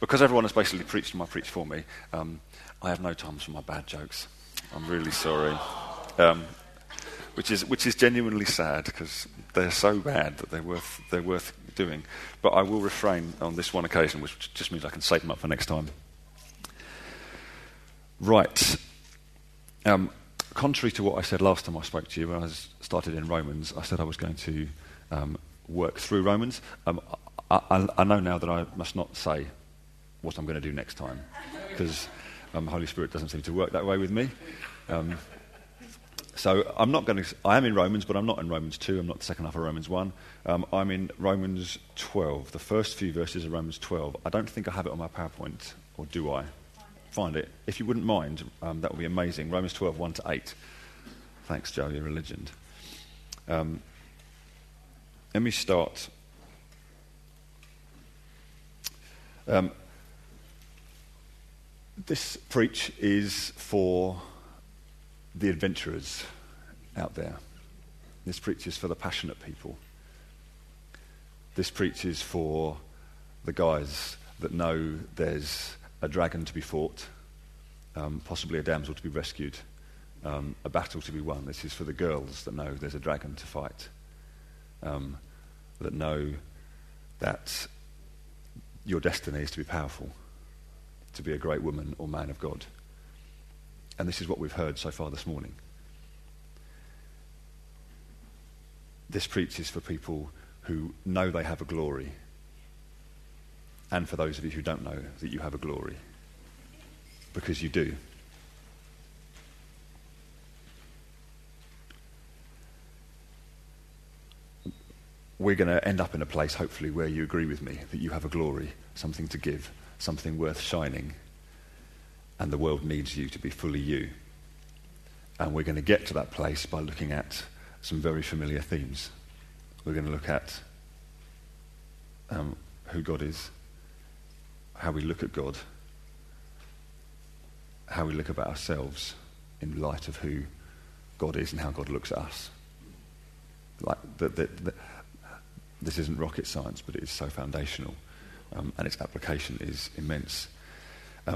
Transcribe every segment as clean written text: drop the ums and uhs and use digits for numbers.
because everyone has basically preached my preach for me, I have no time for my bad jokes. I'm really sorry. Which is genuinely sad, because they're so bad that they're worth doing. But I will refrain on this one occasion, which just means I can save them up for next time. Right. Contrary to what I said last time I spoke to you, when I started in Romans, I said I was going to work through Romans. I know now that I must not say what I'm going to do next time, because Holy Spirit doesn't seem to work that way with me. So I'm not going to. I am in Romans, but I'm not in Romans 2. I'm not the second half of Romans 1. I'm in Romans 12. The first few verses of Romans 12. I don't think I have it on my PowerPoint, or do I? Find it. If you wouldn't mind, that would be amazing. Romans 12, 1-8. Thanks, Joe. You're a legend. Let me start. This preach is for the adventurers out there. This preach is for the passionate people. This preach is for the guys that know there's a dragon to be fought, possibly a damsel to be rescued, a battle to be won. This is for the girls that know there's a dragon to fight, that know that your destiny is to be powerful, to be a great woman or man of God. And this is what we've heard so far this morning. This preach is for people who know they have a glory, and for those of you who don't know that you have a glory, because you do. We're going to end up in a place, hopefully, where you agree with me that you have a glory, something to give, something worth shining, and the world needs you to be fully you. And we're going to get to that place by looking at some very familiar themes. We're going to look at who God is, how we look at God, how we look about ourselves in light of who God is and how God looks at us. Like this isn't rocket science, but it is so foundational, and its application is immense.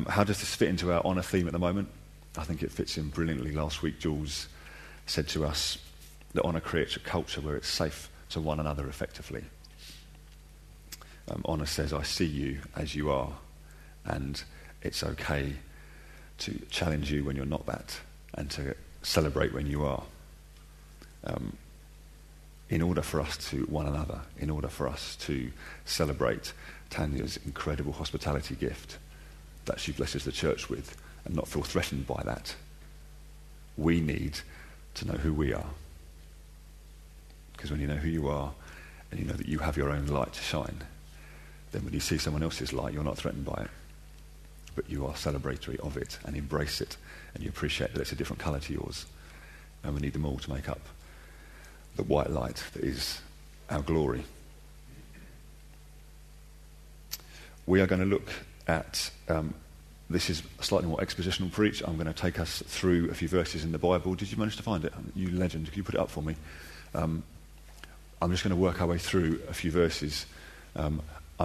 How does this fit into our honour theme at the moment? I think it fits in brilliantly. Last week, Jules said to us that honour creates a culture where it's safe to one another effectively. Honour says, I see you as you are, and it's okay to challenge you when you're not that, and to celebrate when you are. In order for us to one another, in order for us to celebrate Tanya's incredible hospitality gift that she blesses the church with, and not feel threatened by that, we need to know who we are. Because when you know who you are, and you know that you have your own light to shine, then when you see someone else's light, you're not threatened by it, but you are celebratory of it, and embrace it, and you appreciate that it's a different colour to yours. And we need them all to make up the white light that is our glory. We are going to look at, this is slightly more expositional preach. I'm going to take us through a few verses in the Bible. Did you manage to find it? You legend, can you put it up for me? I'm just going to work our way through a few verses. I'm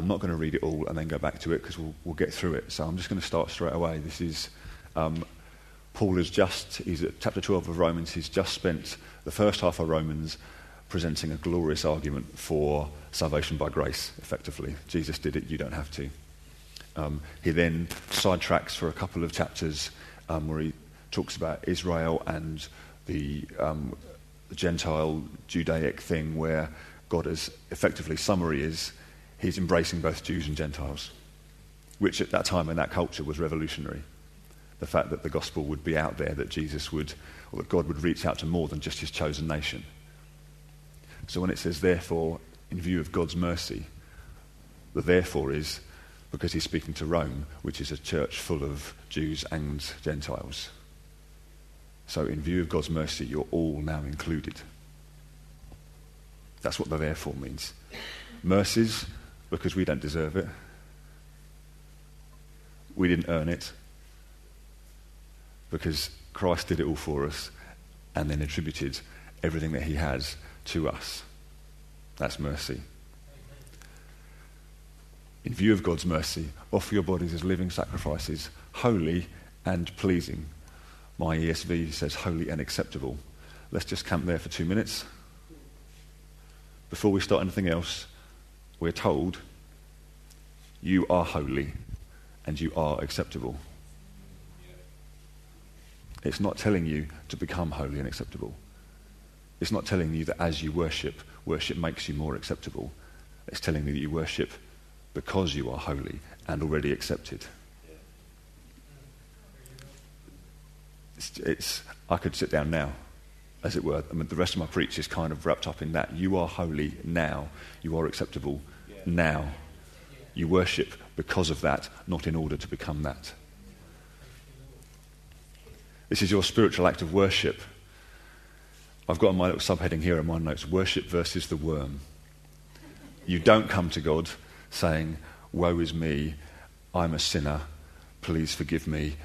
not going to read it all and then go back to it, because we'll get through it. So I'm just going to start straight away. This is, Paul has just, he's at chapter 12 of Romans, he's just spent the first half of Romans presenting a glorious argument for salvation by grace, effectively. Jesus did it, you don't have to. He then sidetracks for a couple of chapters where he talks about Israel and the Gentile Judaic thing, where God is effectively summary is he's embracing both Jews and Gentiles, which at that time in that culture was revolutionary. The fact that the gospel would be out there, that Jesus would, or that God would reach out to more than just his chosen nation. So when it says therefore, in view of God's mercy, the therefore is because he's speaking to Rome, which is a church full of Jews and Gentiles. So in view of God's mercy, you're all now included. That's what the therefore means. Mercies, because we don't deserve it. We didn't earn it. Because Christ did it all for us, and then attributed everything that he has to us. That's mercy. in view of God's mercy, offer your bodies as living sacrifices, holy and pleasing. My ESV says holy and acceptable. Let's just camp there for 2 minutes. Before we start anything else, we're told, you are holy and you are acceptable. It's not telling you to become holy and acceptable. It's not telling you that as you worship, worship makes you more acceptable. It's telling you that you worship because you are holy and already accepted. I could sit down now, as it were. I mean, the rest of my preach is kind of wrapped up in that. You are holy now. You are acceptable now. You worship because of that, not in order to become that. This is your spiritual act of worship. I've got my little subheading here in my notes, worship versus the worm. You don't come to God saying, woe is me, I'm a sinner, please forgive me,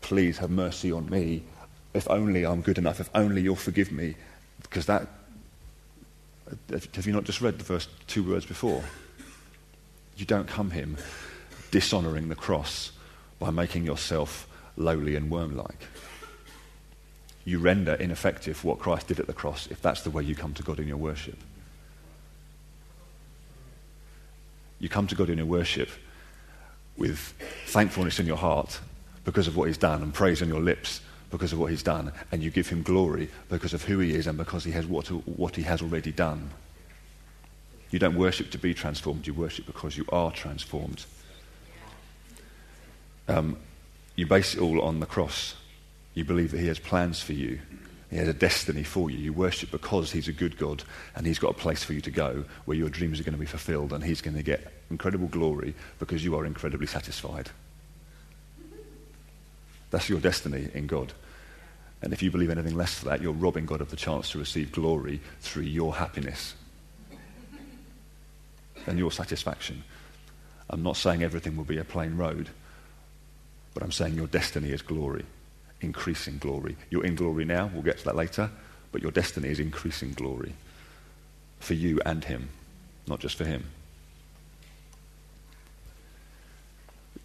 please have mercy on me, if only I'm good enough, if only you'll forgive me. Because that, have you not just read the first 2 words before? You don't come him dishonouring the cross by making yourself lowly and worm-like. You render ineffective what Christ did at the cross if that's the way you come to God in your worship. You come to God in your worship with thankfulness in your heart because of what he's done, and praise on your lips because of what he's done, and you give him glory because of who he is and because he has what he has already done. You don't worship to be transformed, you worship because you are transformed. You base it all on the cross. You believe that he has plans for you. He has a destiny for you. You worship because he's a good God and he's got a place for you to go where your dreams are going to be fulfilled and he's going to get incredible glory because you are incredibly satisfied. That's your destiny in God. And if you believe anything less than that, you're robbing God of the chance to receive glory through your happiness and your satisfaction. I'm not saying everything will be a plain road, but I'm saying your destiny is glory, increasing glory. You're in glory now, we'll get to that later, but your destiny is increasing glory for you and him, not just for him.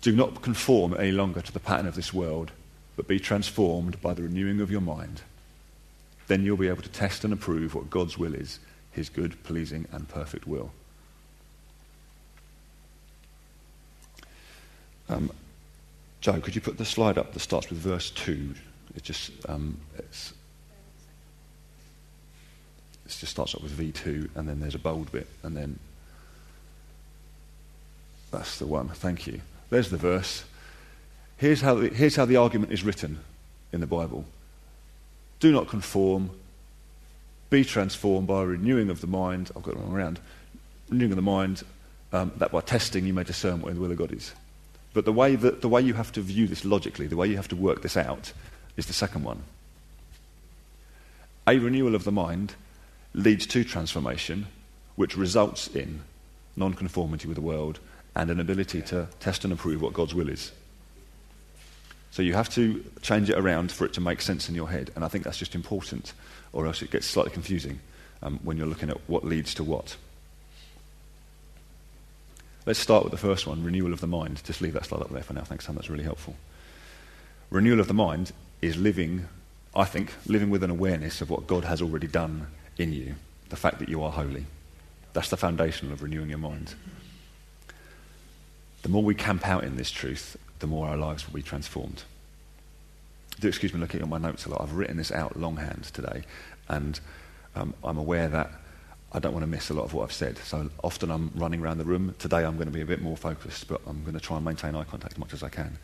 Do not conform any longer to the pattern of this world, but be transformed by the renewing of your mind. Then you'll be able to test and approve what God's will is, his good, pleasing and perfect will. Joe, could you put the slide up that starts with verse 2? It just it just starts up with V2, and then there's a bold bit, and then that's the one. Thank you. There's the verse. Here's how the argument is written in the Bible. Do not conform. Be transformed by renewing of the mind. I've got it wrong around. Renewing of the mind, that by testing you may discern what in the will of God is. But the way you have to view this logically, the way you have to work this out, is the second one. A renewal of the mind leads to transformation, which results in non-conformity with the world and an ability to test and approve what God's will is. So you have to change it around for it to make sense in your head, and I think that's just important, or else it gets slightly confusing when you're looking at what leads to what. Let's start with the first one, renewal of the mind. Just leave that slide up there for now. Thanks, Tom. That's really helpful. Renewal of the mind is living, I think, living with an awareness of what God has already done in you, the fact that you are holy. That's the foundation of renewing your mind. The more we camp out in this truth, the more our lives will be transformed. Do excuse me looking at my notes a lot. I've written this out longhand today, and I'm aware that I don't want to miss a lot of what I've said. So often I'm running around the room. Today I'm going to be a bit more focused, but I'm going to try and maintain eye contact as much as I can.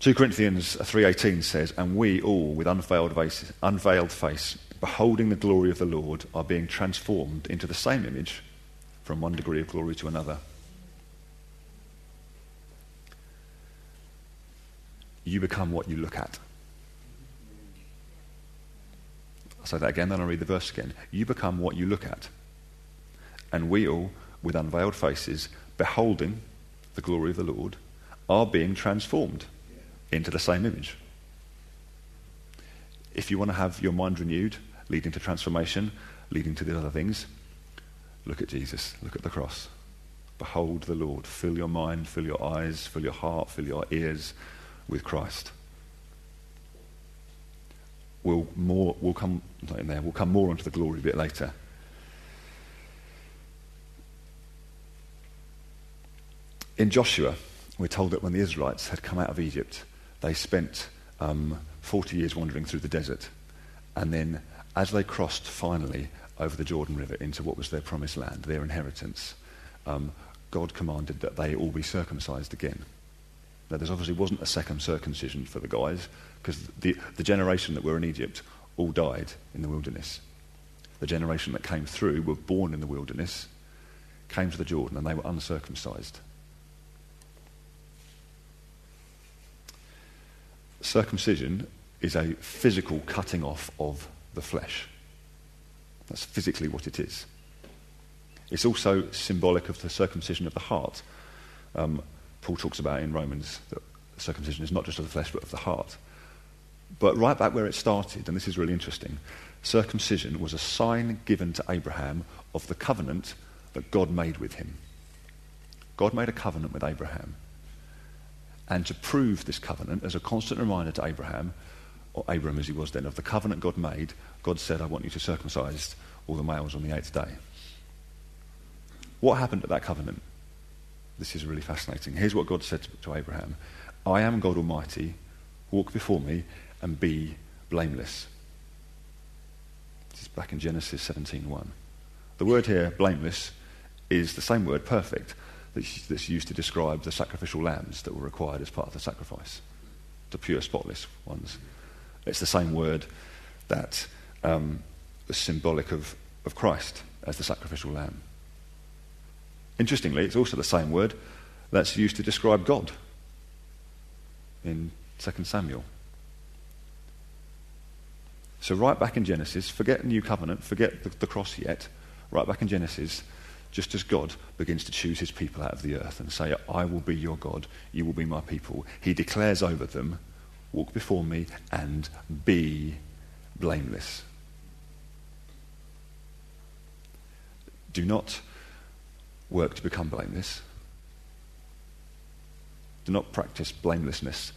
2 Corinthians 3:18 says, and we all, with unveiled face, beholding the glory of the Lord, are being transformed into the same image from one degree of glory to another. You become what you look at. I'll say that again, then I'll read the verse again. You become what you look at. And we all, with unveiled faces, beholding the glory of the Lord, are being transformed into the same image. If you want to have your mind renewed, leading to transformation, leading to the other things, look at Jesus, look at the cross. Behold the Lord. Fill your mind, fill your eyes, fill your heart, fill your ears with Christ. We'll come more onto the glory a bit later. In Joshua, we're told that when the Israelites had come out of Egypt, they spent 40 years wandering through the desert. And then as they crossed finally over the Jordan River into what was their promised land, their inheritance, God commanded that they all be circumcised again. Now, there obviously wasn't a second circumcision for the guys, because the generation that were in Egypt all died in the wilderness. The generation that came through were born in the wilderness, came to the Jordan, and they were uncircumcised. Circumcision is a physical cutting off of the flesh. That's physically what it is. It's also symbolic of the circumcision of the heart. Paul talks about in Romans that circumcision is not just of the flesh but of the heart. But right back where it started, and this is really interesting, circumcision was a sign given to Abraham of the covenant that God made with him. God made a covenant with Abraham. And to prove this covenant, as a constant reminder to Abraham, or Abram as he was then, of the covenant God made, God said, I want you to circumcise all the males on the 8th day. What happened at that covenant? This is really fascinating. Here's what God said to Abraham. I am God Almighty, walk before me and be blameless. This is back in Genesis 17:1. The word here, blameless, is the same word, perfect, that's used to describe the sacrificial lambs that were required as part of the sacrifice, the pure, spotless ones. It's the same word that is symbolic of Christ as the sacrificial lamb. Interestingly, it's also the same word that's used to describe God in 2 Samuel. So right back in Genesis, forget the new covenant, forget the cross yet, right back in Genesis, just as God begins to choose his people out of the earth and say, I will be your God, you will be my people, he declares over them, walk before me and be blameless. Do not work to become blameless. Do not practice blamelessness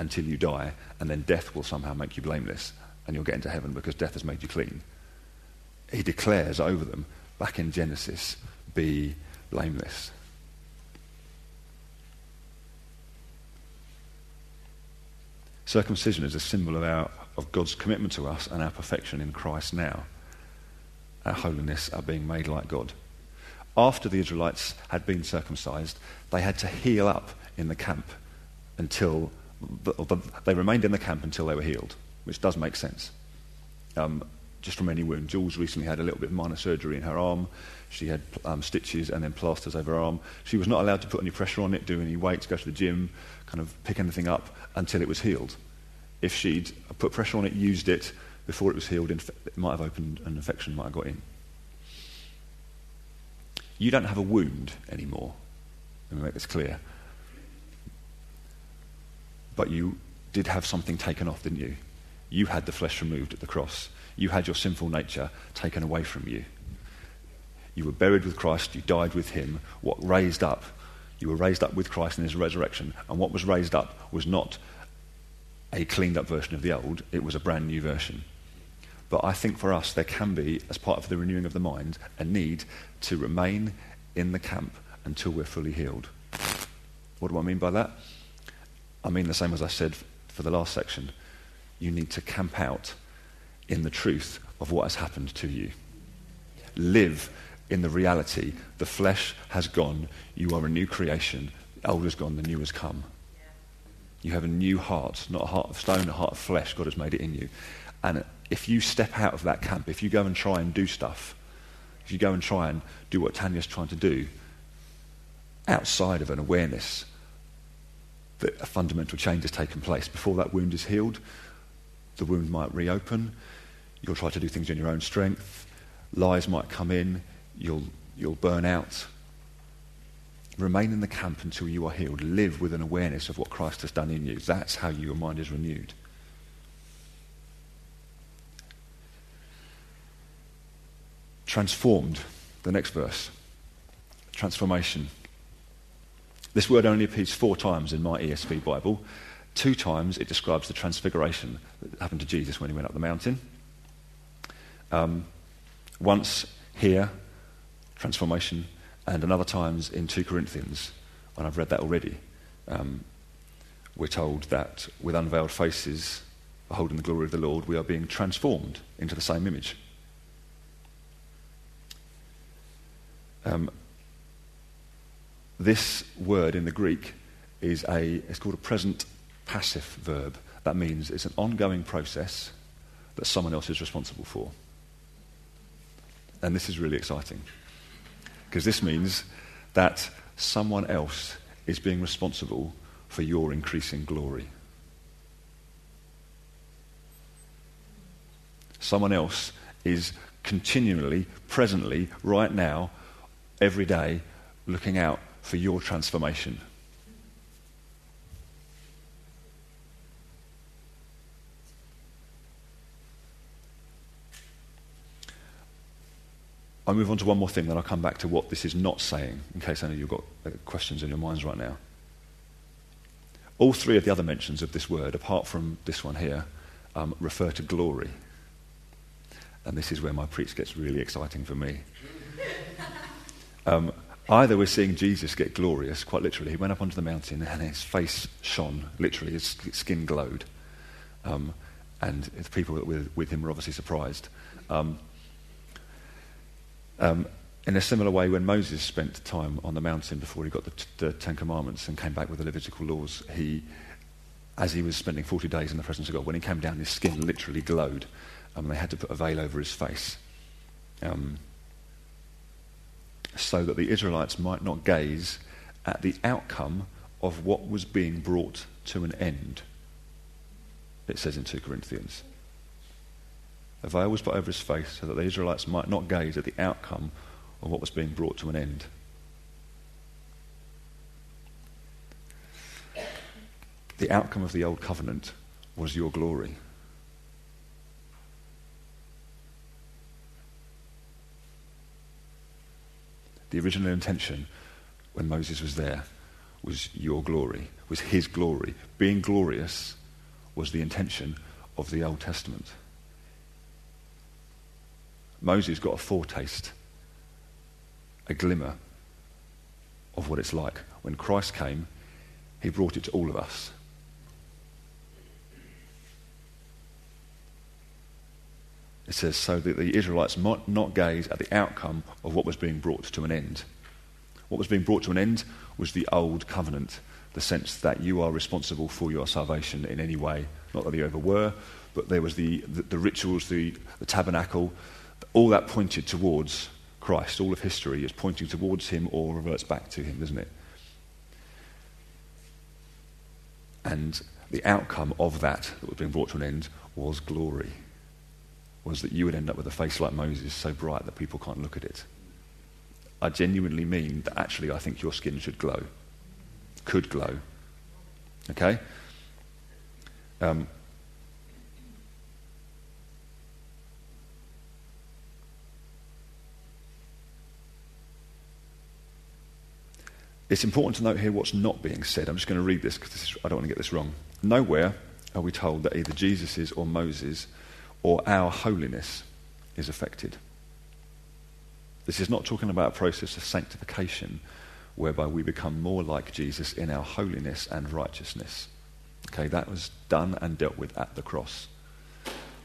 until you die, and then death will somehow make you blameless and you'll get into heaven because death has made you clean. He declares over them, back in Genesis, be blameless. Circumcision is a symbol of God's commitment to us and our perfection in Christ now, our holiness, our being made like God. After the Israelites had been circumcised, they had to heal up in the camp until... They remained in the camp until they were healed, which does make sense. Just from any wound. Jules recently had a little bit of minor surgery in her arm. She had stitches and then plasters over her arm. She was not allowed to put any pressure on it, do any weights, go to the gym, kind of pick anything up until it was healed. If she'd put pressure on it, used it, before it was healed, it might have opened, an infection might have got in. You don't have a wound anymore. Let me make this clear. But you did have something taken off, didn't you? You had the flesh removed at the cross. You had your sinful nature taken away from you. You were buried with Christ, you died with him. What raised up, you were raised up with Christ in his resurrection, and what was raised up was not a cleaned up version of the old, it was a brand new version. But I think for us there can be, as part of the renewing of the mind, a need to remain in the camp until we're fully healed. What do I mean by that? I mean the same as I said for the last section. You need to camp out in the truth of what has happened to you. Live in the reality. The flesh has gone. You are a new creation. The old has gone. The new has come. You have a new heart, not a heart of stone, a heart of flesh. God has made it in you. And if you step out of that camp, if you go and try and do stuff, if you go and try and do what Tanya's trying to do, outside of an awareness that a fundamental change has taken place, before that wound is healed, the wound might reopen. You'll try to do things in your own strength. Lies might come in. You'll burn out. Remain in the camp until you are healed. Live with an awareness of what Christ has done in you. That's how your mind is renewed. Transformed. The next verse. Transformation. This word only appears 4 times in my ESV Bible. 2 times it describes the transfiguration that happened to Jesus when he went up the mountain. Once here, transformation, and another times in 2 Corinthians, and I've read that already. We're told that with unveiled faces, beholding the glory of the Lord, we are being transformed into the same image. This word in the Greek is it's called a present passive verb. That means it's an ongoing process that someone else is responsible for. And this is really exciting, because this means that someone else is being responsible for your increasing glory. Someone else is continually, presently, right now, every day, looking out for your transformation. I'll move on to one more thing, then I'll come back to what this is not saying, in case any of you have got questions in your minds right now. All 3 of the other mentions of this word, apart from this one here, refer to glory. And this is where my preach gets really exciting for me. Either we're seeing Jesus get glorious, quite literally. He went up onto the mountain and his face shone, literally, his skin glowed. And the people that were with him were obviously surprised. In a similar way, when Moses spent time on the mountain before he got the 10 Commandments and came back with the Levitical laws, as he was spending 40 days in the presence of God, when he came down, his skin literally glowed. They had to put a veil over his face so that the Israelites might not gaze at the outcome of what was being brought to an end, it says in 2 Corinthians. A veil was put over his face so that the Israelites might not gaze at the outcome of what was being brought to an end. The outcome of the Old Covenant was your glory. The original intention when Moses was there was your glory, was his glory. Being glorious was the intention of the Old Testament. Moses got a foretaste, a glimmer of what it's like. When Christ came, he brought it to all of us. It says, so that the Israelites might not gaze at the outcome of what was being brought to an end. What was being brought to an end was the Old Covenant, the sense that you are responsible for your salvation in any way. Not that you ever were, but there was the rituals, the tabernacle, all that pointed towards Christ. All of history is pointing towards him or reverts back to him, doesn't it? And the outcome of that was being brought to an end was glory. Was that you would end up with a face like Moses, so bright that people can't look at it. I genuinely mean that actually I think your skin should glow. Could glow. Okay? It's important to note here what's not being said. I'm just going to read this because I don't want to get this wrong. Nowhere are we told that either Jesus's or Moses' or our holiness is affected. This is not talking about a process of sanctification whereby we become more like Jesus in our holiness and righteousness. Okay, that was done and dealt with at the cross.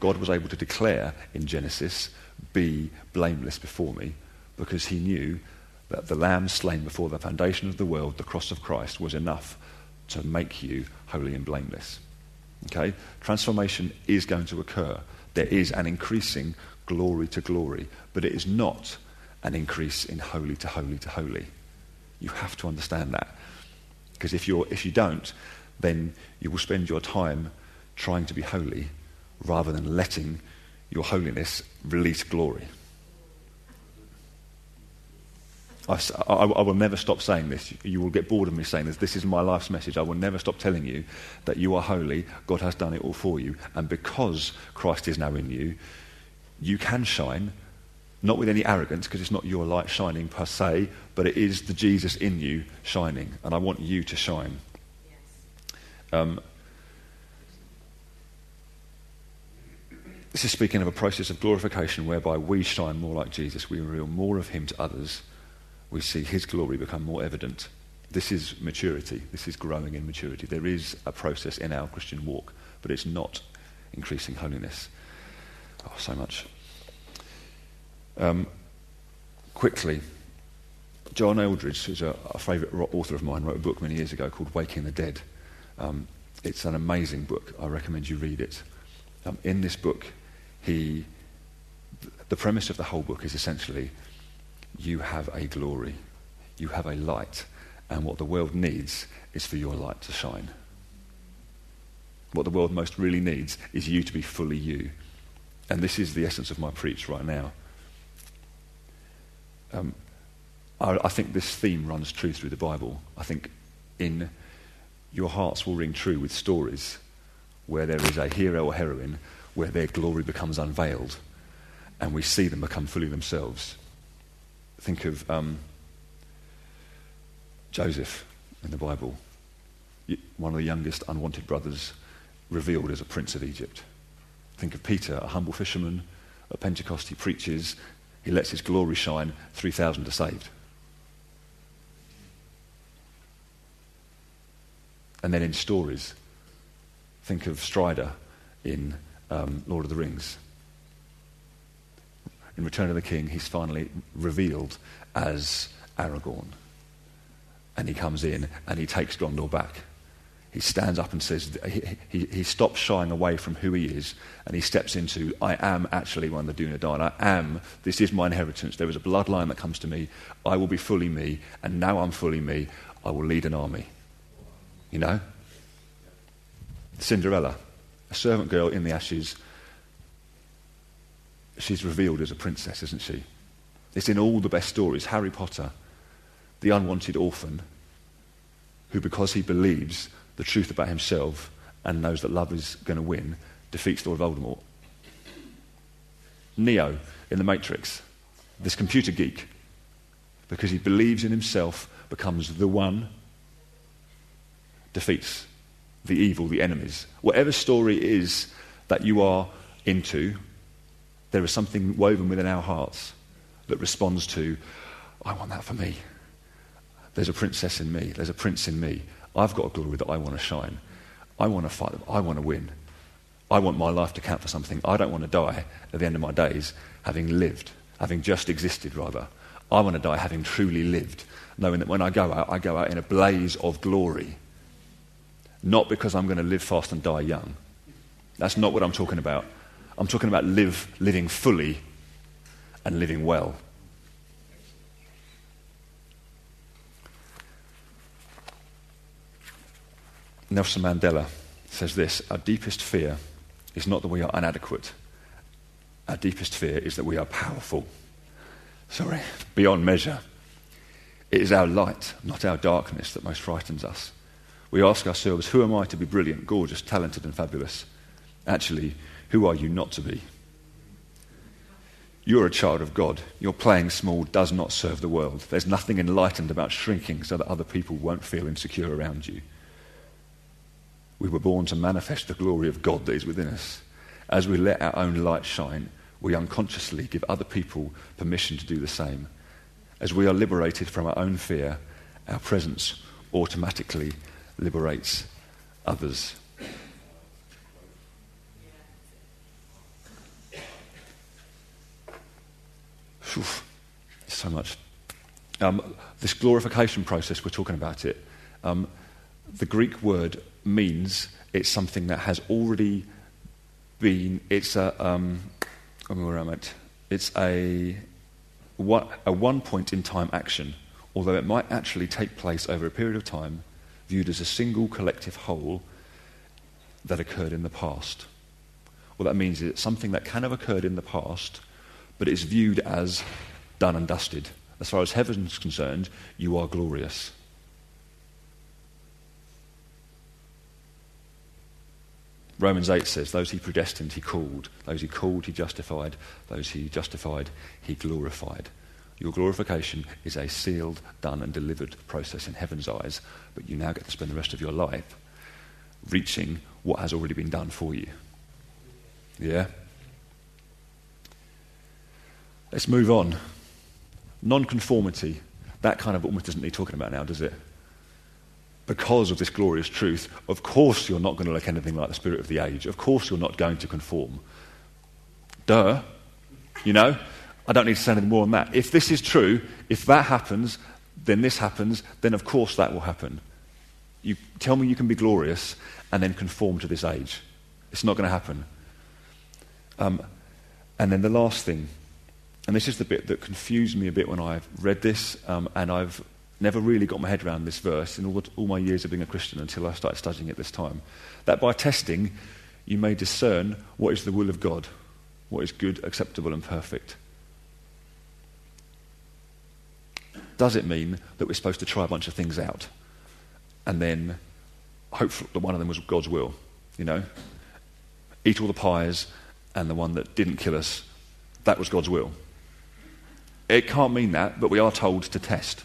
God was able to declare in Genesis, be blameless before me, because he knew that the lamb slain before the foundation of the world, the cross of Christ, was enough to make you holy and blameless. Okay, transformation is going to occur. There is an increasing glory to glory, but it is not an increase in holy to holy to holy. You have to understand that, because if you don't, then you will spend your time trying to be holy rather than letting your holiness release glory. I will never stop saying this. You will get bored of me saying this. This is my life's message. I will never stop telling you that you are holy. God has done it all for you. And because Christ is now in you, you can shine Not with any arrogance, because it's not your light shining per se, but it is the Jesus in you shining, and I want you to shine. Yes. This is speaking of a process of glorification whereby we shine more like Jesus, we reveal more of him to others, we see his glory become more evident. This is maturity, this is growing in maturity. There is a process in our Christian walk, but it's not increasing holiness. Oh, so much. Quickly, John Eldredge, who's a favourite author of mine, wrote a book many years ago called Waking the Dead. It's an amazing book. I recommend you read it. In this book, the premise of the whole book is essentially you have a glory, you have a light, and what the world needs is for your light to shine. What the world most really needs is you to be fully you. And this is the essence of my preach right now. I think this theme runs true through the Bible. I think in your hearts will ring true with stories where there is a hero or heroine where their glory becomes unveiled and we see them become fully themselves. Think of Joseph in the Bible, one of the youngest unwanted brothers revealed as a prince of Egypt. Think of Peter, a humble fisherman. At Pentecost he preaches. He lets his glory shine, 3,000 are saved. And then in stories, think of Strider in Lord of the Rings. In Return of the King, he's finally revealed as Aragorn. And he comes in and he takes Gondor back. He stands up and says, he stops shying away from who he is, and he steps into, I am actually one of the Dúnedain. I am, this is my inheritance. There is a bloodline that comes to me. I will be fully me, and now I'm fully me. I will lead an army. You know? Cinderella, a servant girl in the ashes. She's revealed as a princess, isn't she? It's in all the best stories. Harry Potter, the unwanted orphan, who because he believes the truth about himself and knows that love is going to win, defeats Lord Voldemort. Neo in The Matrix, this computer geek, because he believes in himself, becomes the one, defeats the evil, the enemies. Whatever story is that you are into, there is something woven within our hearts that responds to, I want that for me. There's a princess in me, there's a prince in me. I've got a glory that I want to shine. I want to fight them. I want to win. I want my life to count for something. I don't want to die at the end of my days having lived, having just existed, rather. I want to die having truly lived, knowing that when I go out in a blaze of glory. Not because I'm going to live fast and die young. That's not what I'm talking about. I'm talking about living fully and living well. Nelson Mandela says this, our deepest fear is not that we are inadequate. Our deepest fear is that we are powerful. Beyond measure. It is our light, not our darkness, that most frightens us. We ask ourselves, who am I to be brilliant, gorgeous, talented and fabulous? Actually, who are you not to be? You're a child of God. Your playing small does not serve the world. There's nothing enlightened about shrinking so that other people won't feel insecure around you. We were born to manifest the glory of God that is within us. As we let our own light shine, we unconsciously give other people permission to do the same. As we are liberated from our own fear, our presence automatically liberates others. Whew, so much. This glorification process, we're talking about it. The Greek word means it's something that has already been. It's a one-point in time action, although it might actually take place over a period of time, viewed as a single collective whole that occurred in the past. What that means is it's something that can have occurred in the past, but it's viewed as done and dusted. As far as heaven's concerned, you are glorious. Romans 8 says, those he predestined, he called. Those he called, he justified. Those he justified, he glorified. Your glorification is a sealed, done and delivered process in heaven's eyes, but you now get to spend the rest of your life reaching what has already been done for you. Yeah? Let's move on. Non-conformity, that kind of almost isn't really talking about now, does it? Because of this glorious truth, of course you're not going to look anything like the spirit of the age. Of course you're not going to conform. Duh. You know? I don't need to say anything more on that. If this is true, if that happens, then this happens, then of course that will happen. You tell me you can be glorious and then conform to this age. It's not going to happen. And then the last thing, and this is the bit that confused me a bit when I read this, and I've never really got my head around this verse in all my years of being a Christian until I started studying it this time, that by testing you may discern what is the will of God, what is good, acceptable and perfect. Does it mean that we're supposed to try a bunch of things out and then hope that one of them was God's will, you know? Eat all the pies and the one that didn't kill us, that was God's will. It can't mean that, but we are told to test.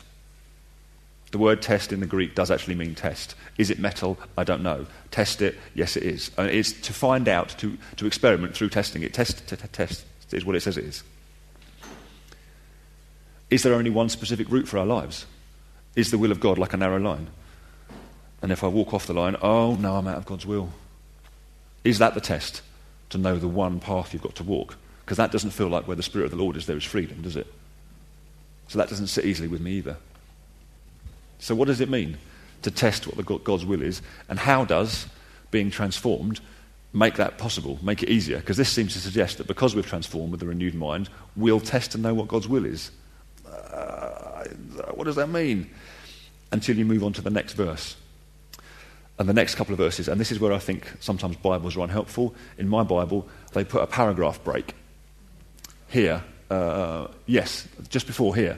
The word test in the Greek does actually mean test. Is it metal? I don't know. Test it? Yes, it is. And it's to find out, to experiment through testing it. Test is what it says it is. Is there only one specific route for our lives? Is the will of God like a narrow line? And if I walk off the line, oh, no, I'm out of God's will. Is that the test? To know the one path you've got to walk? Because that doesn't feel like where the Spirit of the Lord is, there is freedom, does it? So that doesn't sit easily with me either. So what does it mean to test what God's will is? And how does being transformed make that possible, make it easier? Because this seems to suggest that because we've transformed with a renewed mind, we'll test and know what God's will is. What does that mean? Until you move on to the next verse and the next couple of verses, and this is where I think sometimes Bibles are unhelpful. In my Bible they put a paragraph break here, yes, just before here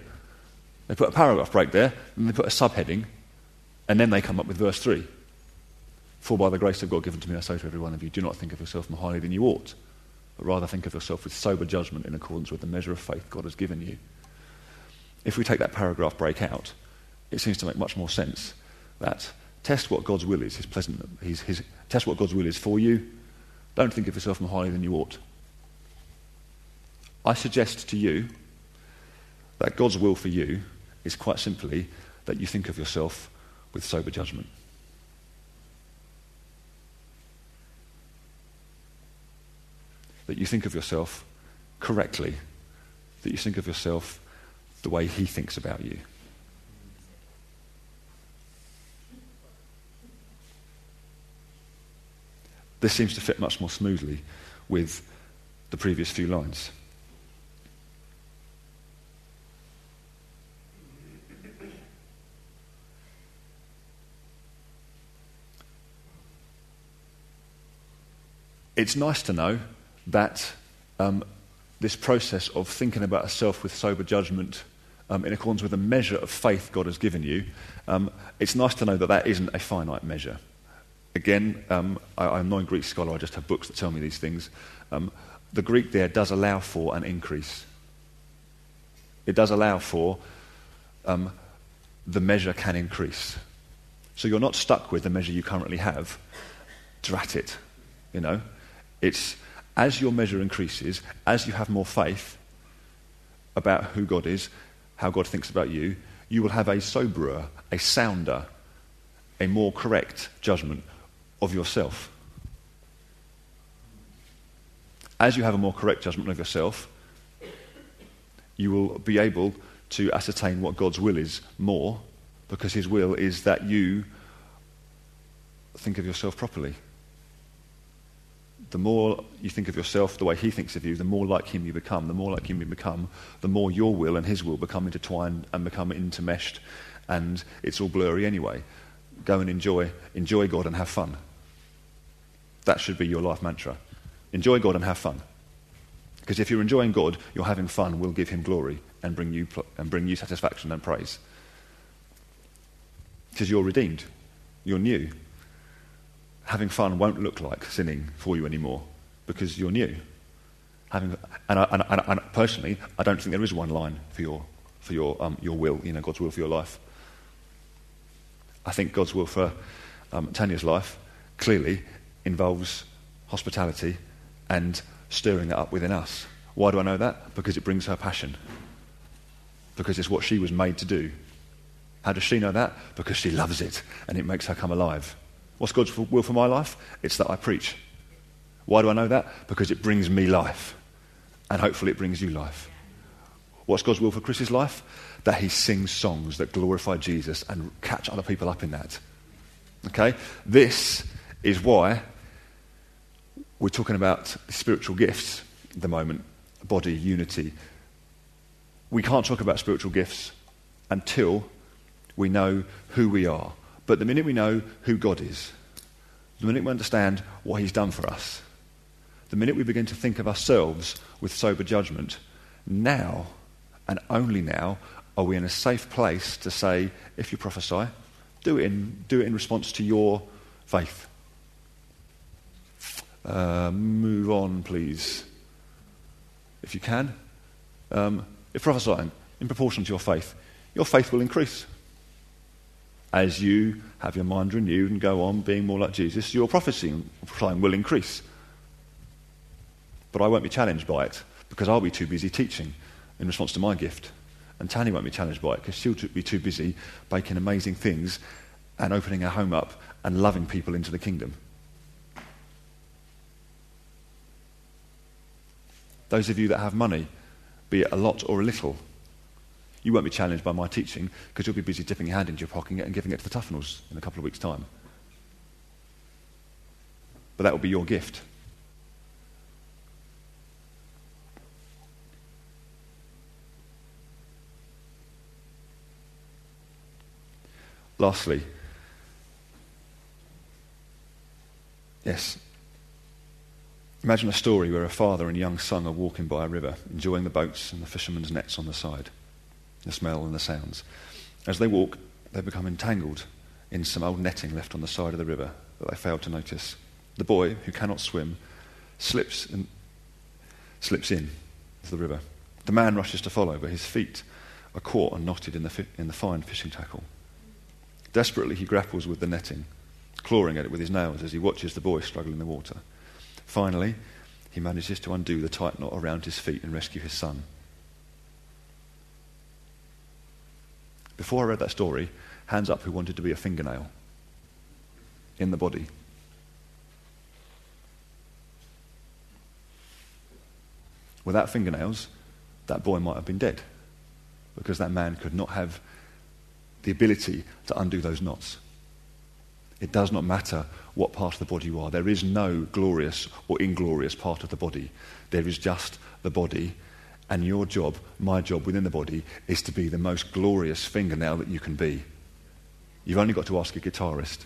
they put a paragraph break there, and they put a subheading, and then they come up with verse 3. For by the grace of God given to me I say to every one of you, do not think of yourself more highly than you ought, but rather think of yourself with sober judgment in accordance with the measure of faith God has given you. If we take that paragraph break out, it seems to make much more sense that test what God's will is. Test what God's will is for you. Don't think of yourself more highly than you ought. I suggest to you that God's will for you is quite simply that you think of yourself with sober judgment. That you think of yourself correctly. That you think of yourself the way he thinks about you. This seems to fit much more smoothly with the previous few lines. It's nice to know that this process of thinking about ourselves with sober judgment in accordance with the measure of faith God has given you, it's nice to know that that isn't a finite measure. Again, I'm not a Greek scholar, I just have books that tell me these things. The Greek there does allow for an increase. It does allow for the measure can increase. So you're not stuck with the measure you currently have. Drat it, you know. It's as your measure increases, as you have more faith about who God is, how God thinks about you, you will have a soberer, a sounder, a more correct judgment of yourself. As you have a more correct judgment of yourself, you will be able to ascertain what God's will is more, because his will is that you think of yourself properly. The more you think of yourself the way he thinks of you, the more like him you become. The more like him you become, the more your will and his will become intertwined and become intermeshed, and it's all blurry anyway. Go and enjoy God and have fun. That should be your life mantra. Enjoy God and have fun. Because if you're enjoying God, you're having fun will give him glory and bring you satisfaction and praise. Because you're redeemed. You're new. having fun won't look like sinning for you anymore because you're new. And personally, I don't think there is one line for your will, you know, God's will for your life. I think God's will for Tanya's life clearly involves hospitality and stirring that up within us. Why do I know that? Because it brings her passion. Because it's what she was made to do. How does she know that? Because she loves it and it makes her come alive. What's God's will for my life? It's that I preach. Why do I know that? Because it brings me life. And hopefully it brings you life. What's God's will for Chris's life? That he sings songs that glorify Jesus and catch other people up in that. Okay? This is why we're talking about spiritual gifts at the moment. Body, unity. We can't talk about spiritual gifts until we know who we are. But the minute we know who God is, the minute we understand what he's done for us, the minute we begin to think of ourselves with sober judgment, now and only now are we in a safe place to say, if you prophesy, do it in response to your faith. Move on, please. If you can, if prophesying in proportion to your faith will increase. As you have your mind renewed and go on being more like Jesus, your prophesying will increase. But I won't be challenged by it because I'll be too busy teaching in response to my gift. And Tanya won't be challenged by it because she'll be too busy baking amazing things and opening her home up and loving people into the kingdom. Those of you that have money, be it a lot or a little, you won't be challenged by my teaching because you'll be busy dipping your hand into your pocket and giving it to the Tufnalls in a couple of weeks' time. But that will be your gift. Lastly, yes, imagine a story where a father and young son are walking by a river, enjoying the boats and the fishermen's nets on the side, the smell and the sounds. As they walk, they become entangled in some old netting left on the side of the river that they failed to notice. The boy, who cannot swim, slips into the river. The man rushes to follow, but his feet are caught and knotted in the fine fishing tackle. Desperately, he grapples with the netting, clawing at it with his nails as he watches the boy struggle in the water. Finally, he manages to undo the tight knot around his feet and rescue his son. Before I read that story, hands up who wanted to be a fingernail in the body. Without fingernails, that boy might have been dead because that man could not have the ability to undo those knots. It does not matter what part of the body you are. There is no glorious or inglorious part of the body. There is just the body. And your job, my job within the body, is to be the most glorious fingernail that you can be. You've only got to ask a guitarist.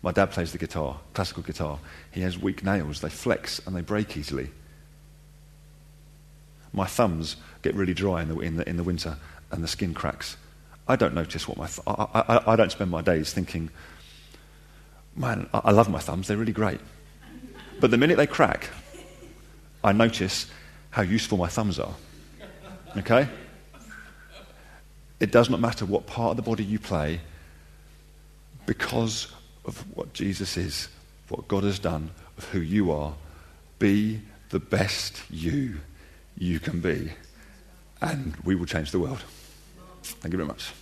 My dad plays the guitar, classical guitar. He has weak nails. They flex and they break easily. My thumbs get really dry in the winter and the skin cracks. I don't notice what my... I don't spend my days thinking, man, I love my thumbs, they're really great. But the minute they crack, I notice how useful my thumbs are, okay? It does not matter what part of the body you play, because of what Jesus is, what God has done, of who you are, be the best you can be, and we will change the world. Thank you very much.